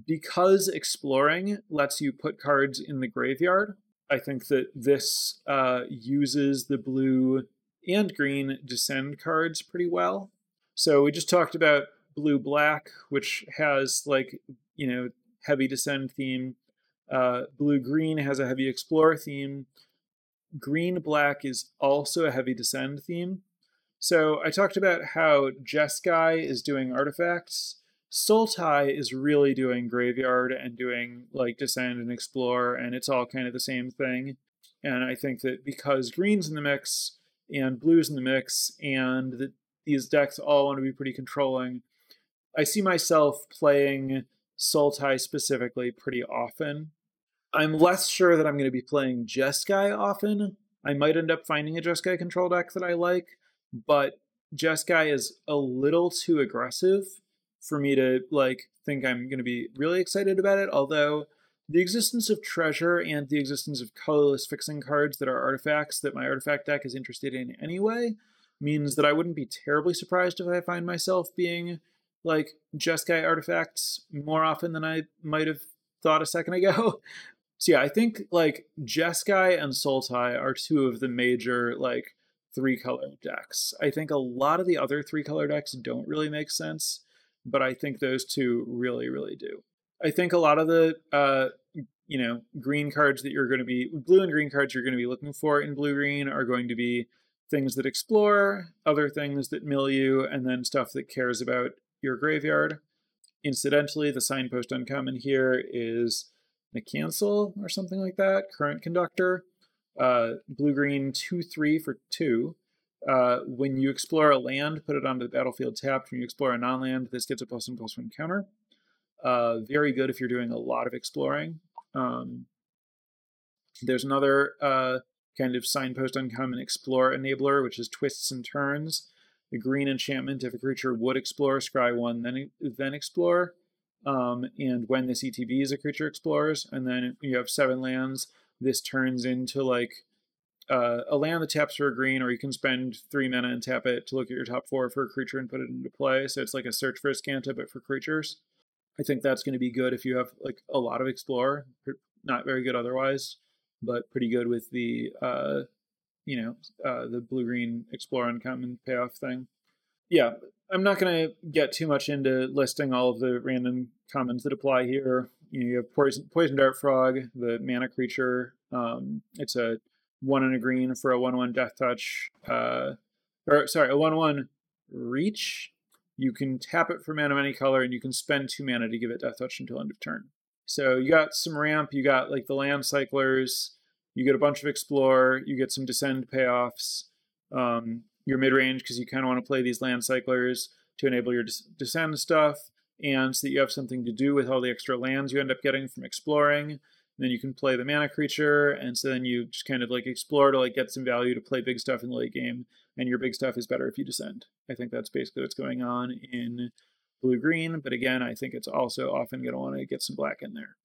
Because exploring lets you put cards in the graveyard, I think that this uses the blue and green descend cards pretty well. So we just talked about blue-black, which has like, you know, heavy descend theme. Blue-green has a heavy explore theme. Green-black is also a heavy descend theme. So I talked about how Jeskai is doing artifacts. Sultai is really doing graveyard and doing like descend and explore, and it's all kind of the same thing. And I think that because green's in the mix and blue's in the mix, and these decks all want to be pretty controlling, I see myself playing Sultai specifically pretty often. I'm less sure that I'm going to be playing Jeskai often. I might end up finding a Jeskai control deck that I like, but Jeskai is a little too aggressive for me to like think I'm going to be really excited about it. Although the existence of treasure and the existence of colorless fixing cards that are artifacts that my artifact deck is interested in anyway means that I wouldn't be terribly surprised if I find myself being like Jeskai artifacts more often than I might have thought a second ago. So yeah, I think like Jeskai and Sultai are two of the major like three-color decks. I think a lot of the other three-color decks don't really make sense, but I think those two really, really do. I think a lot of the green cards that you're going to be, blue and green cards you're going to be looking for in blue-green are going to be things that explore, other things that mill you, and then stuff that cares about your graveyard. Incidentally, the signpost uncommon here is the cancel or something like that, current conductor. Blue-green 2/3 for 2. When you explore a land, put it onto the battlefield tapped. When you explore a non-land, this gets a +1/+1 counter. Very good if you're doing a lot of exploring. There's another kind of signpost uncommon explore enabler, which is twists and turns. The green enchantment, if a creature would explore, scry one, then explore. And when this ETBs, a creature explores. And then you have 7 lands. This turns into like a land that taps for a green, or you can spend 3 mana and tap it to look at your top 4 for a creature and put it into play. So it's like a search for Azcanta, but for creatures. I think that's going to be good if you have like a lot of explore. Not very good otherwise, but pretty good with the the blue-green explore uncommon payoff thing. Yeah, I'm not going to get too much into listing all of the random commons that apply here. You have Poison Dart Frog, the mana creature. It's a 1 and a green for a 1/1 Death Touch. A 1/1 Reach. You can tap it for mana of any color, and you can spend 2 mana to give it Death Touch until end of turn. So you got some ramp. You got like the Land Cyclers. You get a bunch of explore, you get some descend payoffs, your mid-range, because you kind of want to play these land cyclers to enable your descend stuff, and so that you have something to do with all the extra lands you end up getting from exploring. And then you can play the mana creature, and so then you just kind of like explore to like get some value to play big stuff in the late game, and your big stuff is better if you descend. I think that's basically what's going on in blue-green, but again, I think it's also often going to want to get some black in there.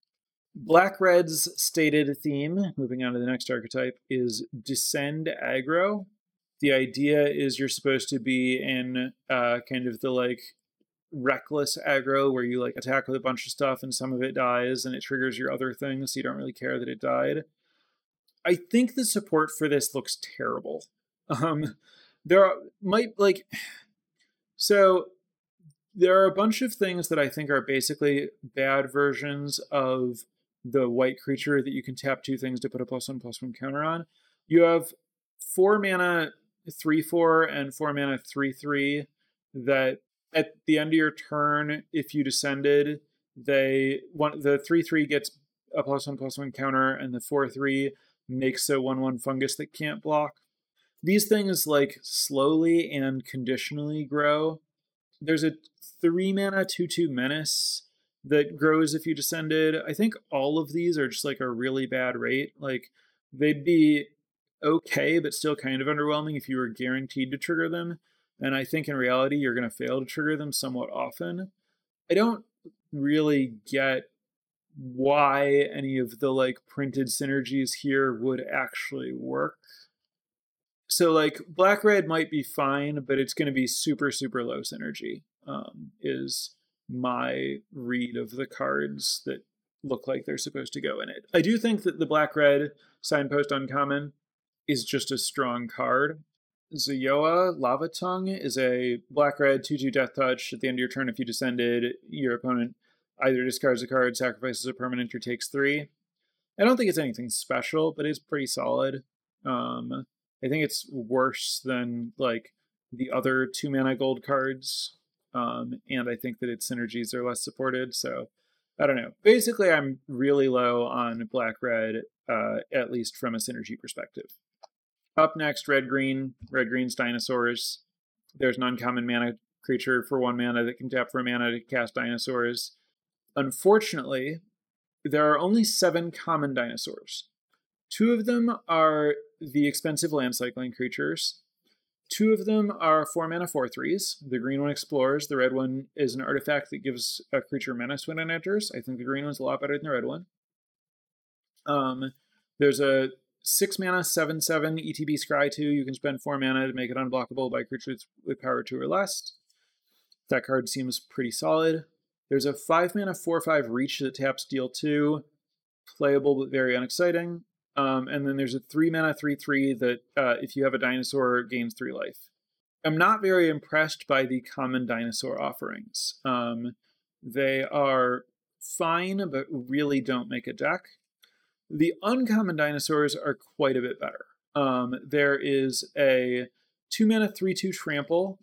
Black-red's stated theme, moving on to the next archetype, is Descend Aggro. The idea is you're supposed to be in kind of the like reckless aggro where you like attack with a bunch of stuff and some of it dies and it triggers your other things, so you don't really care that it died. I think the support for this looks terrible. There are a bunch of things that I think are basically bad versions of the white creature that you can tap 2 things to put a +1/+1 counter on. You have 4 mana 3/4 and 4 mana 3/3 that at the end of your turn, if you descended, the 3/3 gets a +1/+1 counter, and the 4/3 makes a 1/1 fungus that can't block. These things like slowly and conditionally grow. There's a 3 mana 2/2 menace that grows if you descended. I think all of these are just like a really bad rate. Like they'd be okay, but still kind of underwhelming if you were guaranteed to trigger them. And I think in reality, you're going to fail to trigger them somewhat often. I don't really get why any of the like printed synergies here would actually work. So like black red might be fine, but it's going to be super, super low synergy, is my read of the cards that look like they're supposed to go in it. I do think that the black red signpost uncommon is just a strong card. Zoyoa Lava Tongue is a black red 2/2 death touch. At the end of your turn, if you descended, your opponent either discards a card, sacrifices a permanent, or takes 3. I don't think it's anything special, but it's pretty solid. I think it's worse than like the other 2-mana gold cards. And I think that its synergies are less supported. So I don't know. Basically, I'm really low on black red, at least from a synergy perspective. Up next, red-green. Red-green's dinosaurs. There's an uncommon mana creature for 1 mana that can tap for a mana to cast dinosaurs. Unfortunately, there are only 7 common dinosaurs. 2 of them are the expensive land cycling creatures. 2 of them are 4-mana 4/3s. The green one explores. The red one is an artifact that gives a creature menace when it enters. I think the green one's a lot better than the red one. There's a 6-mana 7/7 ETB Scry 2. You can spend 4 mana to make it unblockable by creatures with power 2 or less. That card seems pretty solid. There's a 5-mana 4/5 Reach that taps deal 2. Playable but very unexciting. And then there's a 3-mana 3/3 that, if you have a dinosaur, gains 3 life. I'm not very impressed by the common dinosaur offerings. They are fine, but really don't make a deck. The uncommon dinosaurs are quite a bit better. There is a 2-mana 3/2 Trample,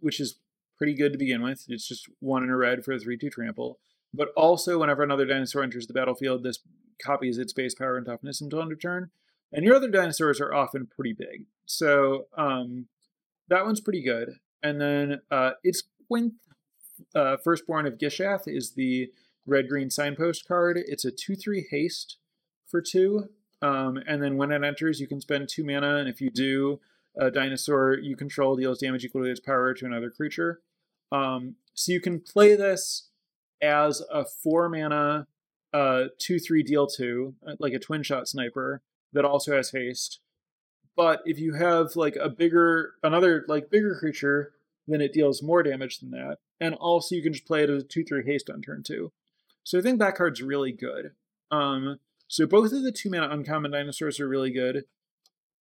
which is pretty good to begin with. It's just 1 and a red for a 3/2 Trample. But also, whenever another dinosaur enters the battlefield, this copies its base power and toughness until end of turn. And your other dinosaurs are often pretty big. So that one's pretty good. And then its Quinth, Firstborn of Gishath, is the red-green signpost card. It's a 2/3 haste for 2. And then when it enters, you can spend 2 mana. And if you do, a dinosaur you control deals damage equal to its power to another creature. So you can play this as a 4-mana 2/3 deal 2, like a twin shot sniper that also has haste. But if you have like a bigger creature, then it deals more damage than that. And also you can just play it as a 2/3 haste on turn 2. So I think that card's really good. So both of the 2-mana uncommon dinosaurs are really good.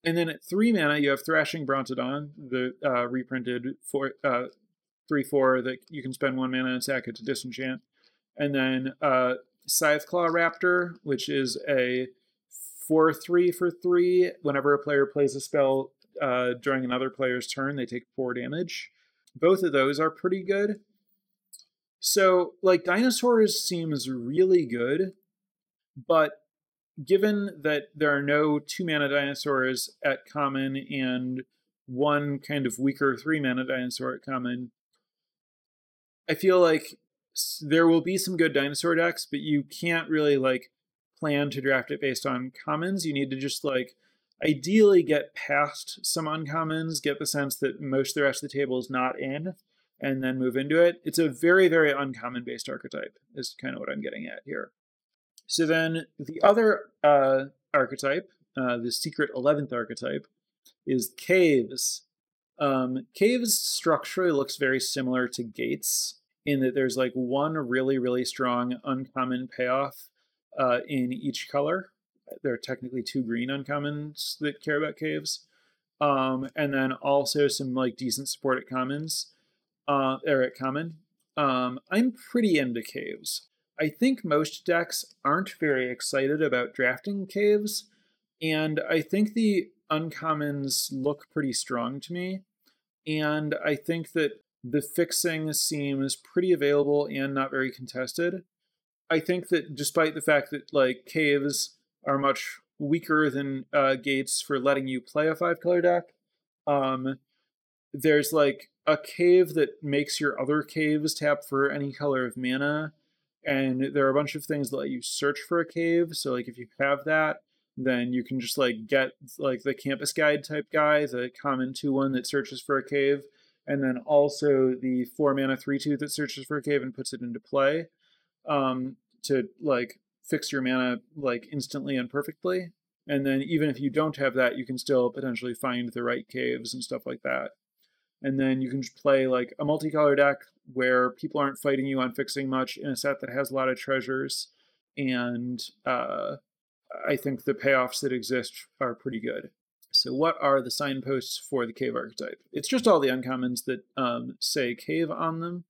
And then at 3 mana, you have Thrashing Brontodon, the reprinted 3/4 that you can spend 1 mana and sack it to disenchant. And then Scytheclaw Raptor, which is a 4/3 for 3. Whenever a player plays a spell during another player's turn, they take 4 damage. Both of those are pretty good. So, like, dinosaurs seems really good, but given that there are no 2-mana dinosaurs at common and one kind of weaker 3-mana dinosaur at common, I feel like there will be some good dinosaur decks, but you can't really like plan to draft it based on commons. You need to just like ideally get past some uncommons, get the sense that most of the rest of the table is not in, and then move into it. It's a very, very uncommon based archetype is kind of what I'm getting at here. So then the other archetype, the secret 11th archetype, is caves. Caves structurally looks very similar to gates, in that there's like one really, really strong uncommon payoff in each color. There are technically 2 green uncommons that care about caves. And then also some like decent support at commons, or at common. I'm pretty into caves. I think most decks aren't very excited about drafting caves, and I think the uncommons look pretty strong to me. And I think that the fixing seems pretty available and not very contested. I think that despite the fact that like caves are much weaker than gates for letting you play a 5-color deck, there's like a cave that makes your other caves tap for any color of mana. And there are a bunch of things that let you search for a cave. So like if you have that, then you can just like get like the campus guide type guy, the common 2/1 that searches for a cave. And then also the 4-mana 3/2 that searches for a cave and puts it into play. to like fix your mana like instantly and perfectly. And then even if you don't have that, you can still potentially find the right caves and stuff like that. And then you can just play like a multicolor deck where people aren't fighting you on fixing much in a set that has a lot of treasures. And I think the payoffs that exist are pretty good. So what are the signposts for the cave archetype? It's just all the uncommons that say cave on them.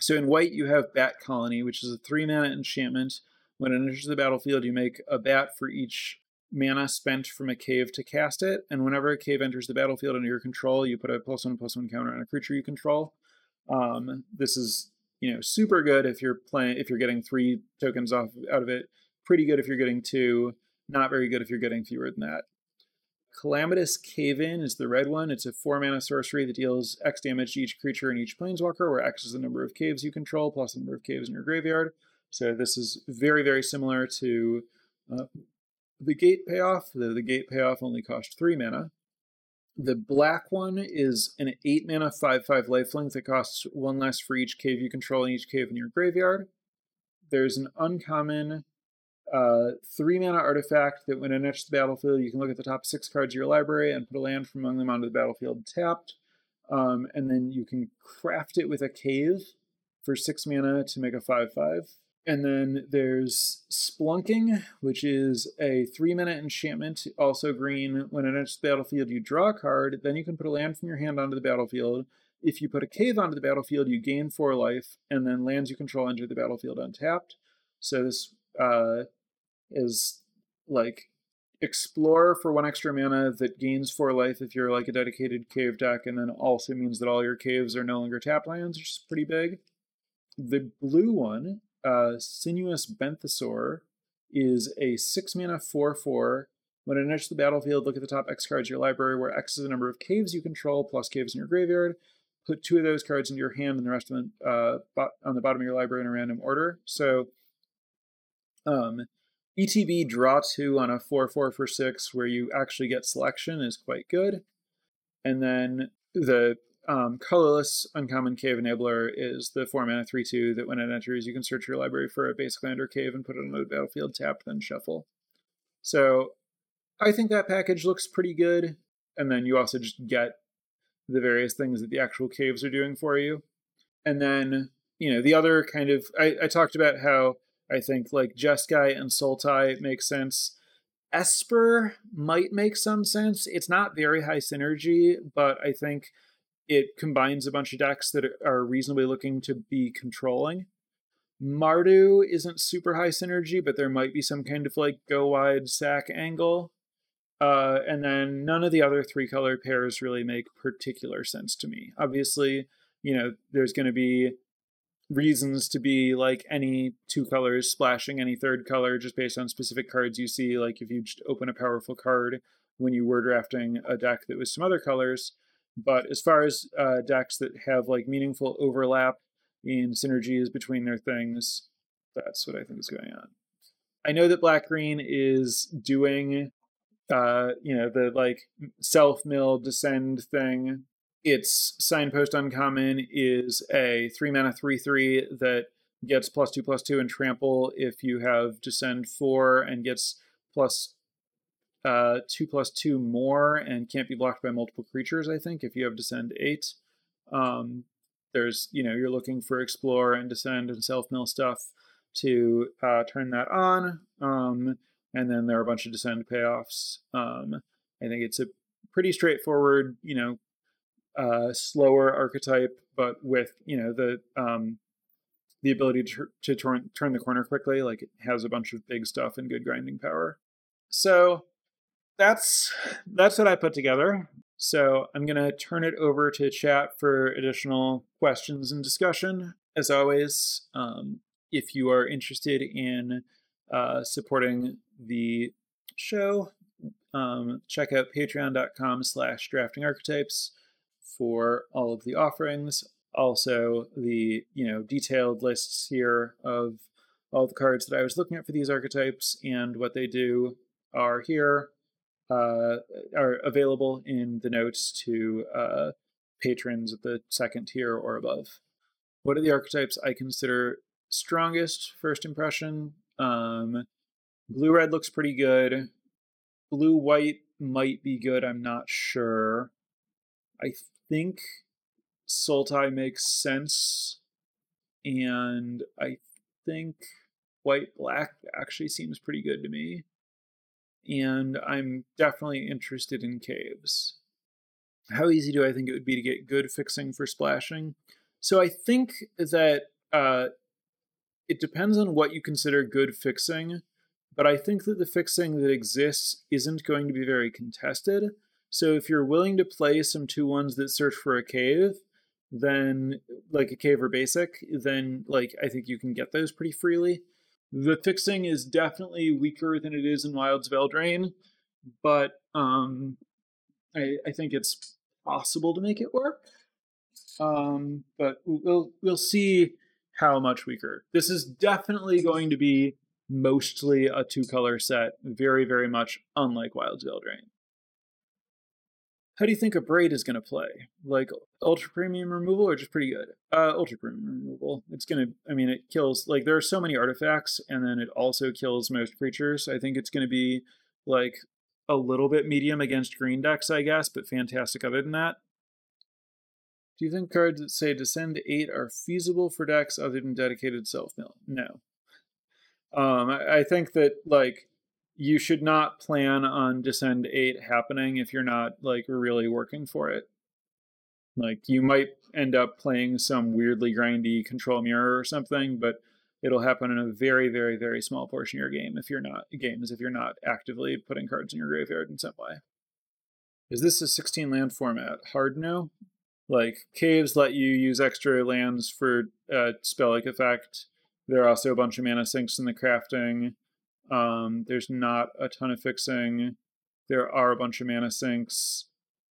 So in white, you have Bat Colony, which is a 3-mana enchantment. When it enters the battlefield, you make a bat for each mana spent from a cave to cast it, and whenever a cave enters the battlefield under your control, you put a +1/+1 counter on a creature you control. This is, you know, super good if you're playing, if you're getting 3 tokens off out of it. Pretty good if you're getting 2. Not very good if you're getting fewer than that. Calamitous Cave-in is the red one. It's a 4-mana sorcery that deals X damage to each creature and each planeswalker, where X is the number of caves you control plus the number of caves in your graveyard. So this is very, very similar to the Gate payoff, though the Gate payoff only cost 3 mana. The black one is an 8-mana 5/5 lifelink that costs 1 less for each cave you control and each cave in your graveyard. There's an uncommon 3-mana artifact that when it enters the battlefield, you can look at the top 6 cards of your library and put a land from among them onto the battlefield tapped. And then you can craft it with a cave for 6 mana to make a 5/5. And then there's Splunking, which is a 3-mana enchantment, also green. When it enters the battlefield, you draw a card. Then you can put a land from your hand onto the battlefield. If you put a cave onto the battlefield, you gain 4 life, and then lands you control enter the battlefield untapped. So this is like Explore for 1 extra mana that gains 4 life if you're like a dedicated cave deck, and then also means that all your caves are no longer tap lands, which is pretty big. The blue one, Sinuous Benthosaur, is a 6-mana 4/4. When it enters the battlefield, look at the top X cards of your library, where X is the number of caves you control plus caves in your graveyard. Put 2 of those cards into your hand and the rest of them on the bottom of your library in a random order. So ETB draw 2 on a 4/4 for 6, where you actually get selection, is quite good. And then the colorless uncommon Cave Enabler is the 4-mana 3/2 that when it enters, you can search your library for a basic land or cave and put it on the battlefield tapped, then shuffle. So I think that package looks pretty good. And then you also just get the various things that the actual caves are doing for you. And then, you know, the other kind of, I talked about how I think like Jeskai and Sultai make sense. Esper might make some sense. It's not very high synergy, but I think it combines a bunch of decks that are reasonably looking to be controlling. Mardu isn't super high synergy, but there might be some kind of like go wide sack angle. And then none of the other 3 color pairs really make particular sense to me. Obviously, you know, there's going to be reasons to be like any 2 colors splashing any 3rd color just based on specific cards you see. Like if you just open a powerful card when you were drafting a deck that was some other colors. But as far as decks that have like meaningful overlap in synergies between their things, that's what I think is going on. I know that Black-Green is doing, you know, the like self-mill descend thing. Its signpost uncommon is a 3-mana 3/3 that gets +2/+2 and trample if you have descend 4 and gets +2/+2 more and can't be blocked by multiple creatures, I think, if you have descend 8. There's, you know, you're looking for explore and descend and self-mill stuff to turn that on. And then there are a bunch of descend payoffs. I think it's a pretty straightforward, you know, slower archetype, but with, you know, the ability to turn the corner quickly. Like it has a bunch of big stuff and good grinding power. So that's what I put together. So I'm going to turn it over to chat for additional questions and discussion. As always, if you are interested in supporting the show, check out patreon.com/draftingarchetypes for all of the offerings. Also the, you know, detailed lists here of all the cards that I was looking at for these archetypes and what they do are here, are available in the notes to patrons at the 2nd tier or above. What are the archetypes I consider strongest first impression. Blue-red looks pretty good. Blue-white might be good. I'm not sure. I think Sultai makes sense. And I think white-black actually seems pretty good to me. And I'm definitely interested in caves. How easy do I think it would be to get good fixing for splashing? So I think that it depends on what you consider good fixing, but I think that the fixing that exists isn't going to be very contested. So if you're willing to play some 2-1s that search for a cave, then like a cave or basic, then like I think you can get those pretty freely. The fixing is definitely weaker than it is in Wilds of Eldraine, but I think it's possible to make it work. But we'll see how much weaker. This is definitely going to be mostly a 2-color set, very, very much unlike Wilds of Eldraine. How do you think a braid is going to play? Like ultra premium removal or just pretty good? Ultra premium removal. It's going to, I mean, it kills, like there are so many artifacts and then it also kills most creatures. I think it's going to be like a little bit medium against green decks, I guess, but fantastic other than that. Do you think cards that say Descend 8 are feasible for decks other than dedicated self-mill? No. I think that, like, you should not plan on Descend 8 happening if you're not, like, really working for it. Like, you might end up playing some weirdly grindy Control Mirror or something, but it'll happen in a very, very, very small portion of your game if you're not actively putting cards in your graveyard in some way. Is this a 16-land format? Hard no. Like, caves let you use extra lands for spell-like effect. There are also a bunch of mana sinks in the crafting. There's not a ton of fixing. There are a bunch of mana sinks.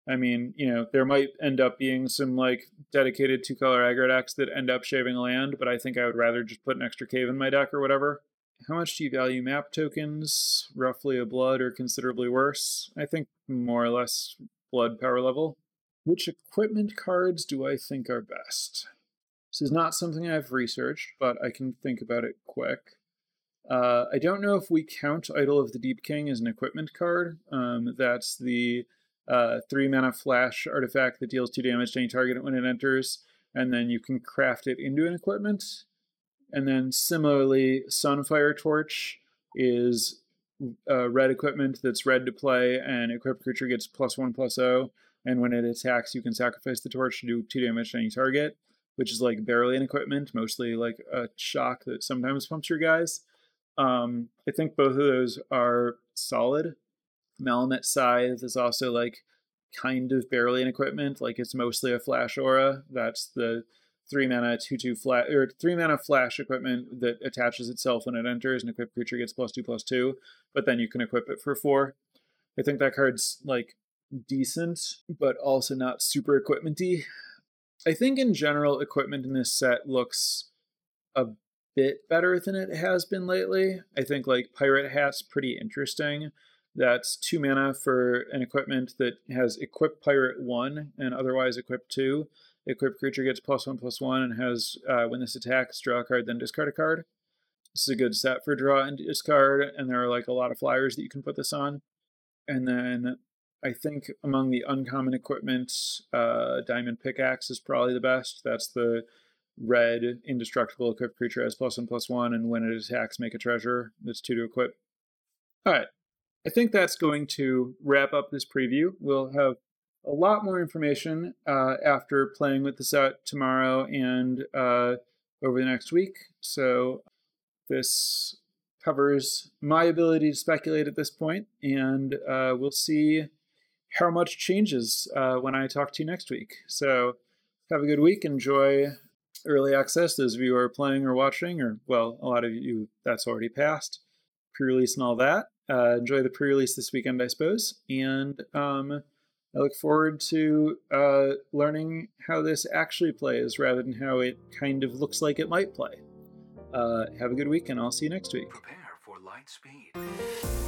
I mean, you know, there might end up being some, like, dedicated 2-color aggro decks that end up shaving a land, but I think I would rather just put an extra cave in my deck or whatever. How much do you value map tokens? Roughly a blood or considerably worse? I think more or less blood power level. Which equipment cards do I think are best? This is not something I've researched, but I can think about it quick. I don't know if we count Idol of the Deep King as an equipment card. That's the 3-mana flash artifact that deals 2 damage to any target when it enters, and then you can craft it into an equipment. And then similarly, Sunfire Torch is red equipment that's red to play, and equipped creature gets +1/+0. And when it attacks, you can sacrifice the torch to do 2 damage to any target, which is like barely an equipment, mostly like a shock that sometimes pumps your guys. I think both of those are solid. Malamut Scythe is also like kind of barely an equipment, like it's mostly a flash aura. That's the 3-mana 2/2 flash or 3-mana flash equipment that attaches itself when it enters, and equipped creature gets +2/+2. But then you can equip it for 4. I think that card's like decent, but also not super equipment-y. I think in general, equipment in this set looks a bit better than it has been lately. I think like Pirate Hat's pretty interesting. That's 2 mana for an equipment that has equip Pirate 1 and otherwise equip 2. Equip creature gets +1/+1 and has when this attacks, draw a card, then discard a card. This is a good set for draw and discard, and there are like a lot of flyers that you can put this on. And then I think among the uncommon equipment, Diamond Pickaxe is probably the best. That's the red indestructible equipped creature has +1/+1, and when it attacks, make a treasure. That's 2 to equip. All right. I think that's going to wrap up this preview. We'll have a lot more information after playing with this out tomorrow and over the next week. So this covers my ability to speculate at this point, and we'll see how much changes when I talk to you next week. So have a good week. Enjoy early access. Those of you who are playing or watching, or, well, a lot of you, that's already passed. Pre-release and all that. Enjoy the pre-release this weekend, I suppose. And I look forward to learning how this actually plays rather than how it kind of looks like it might play. Have a good week, and I'll see you next week. Prepare for light speed.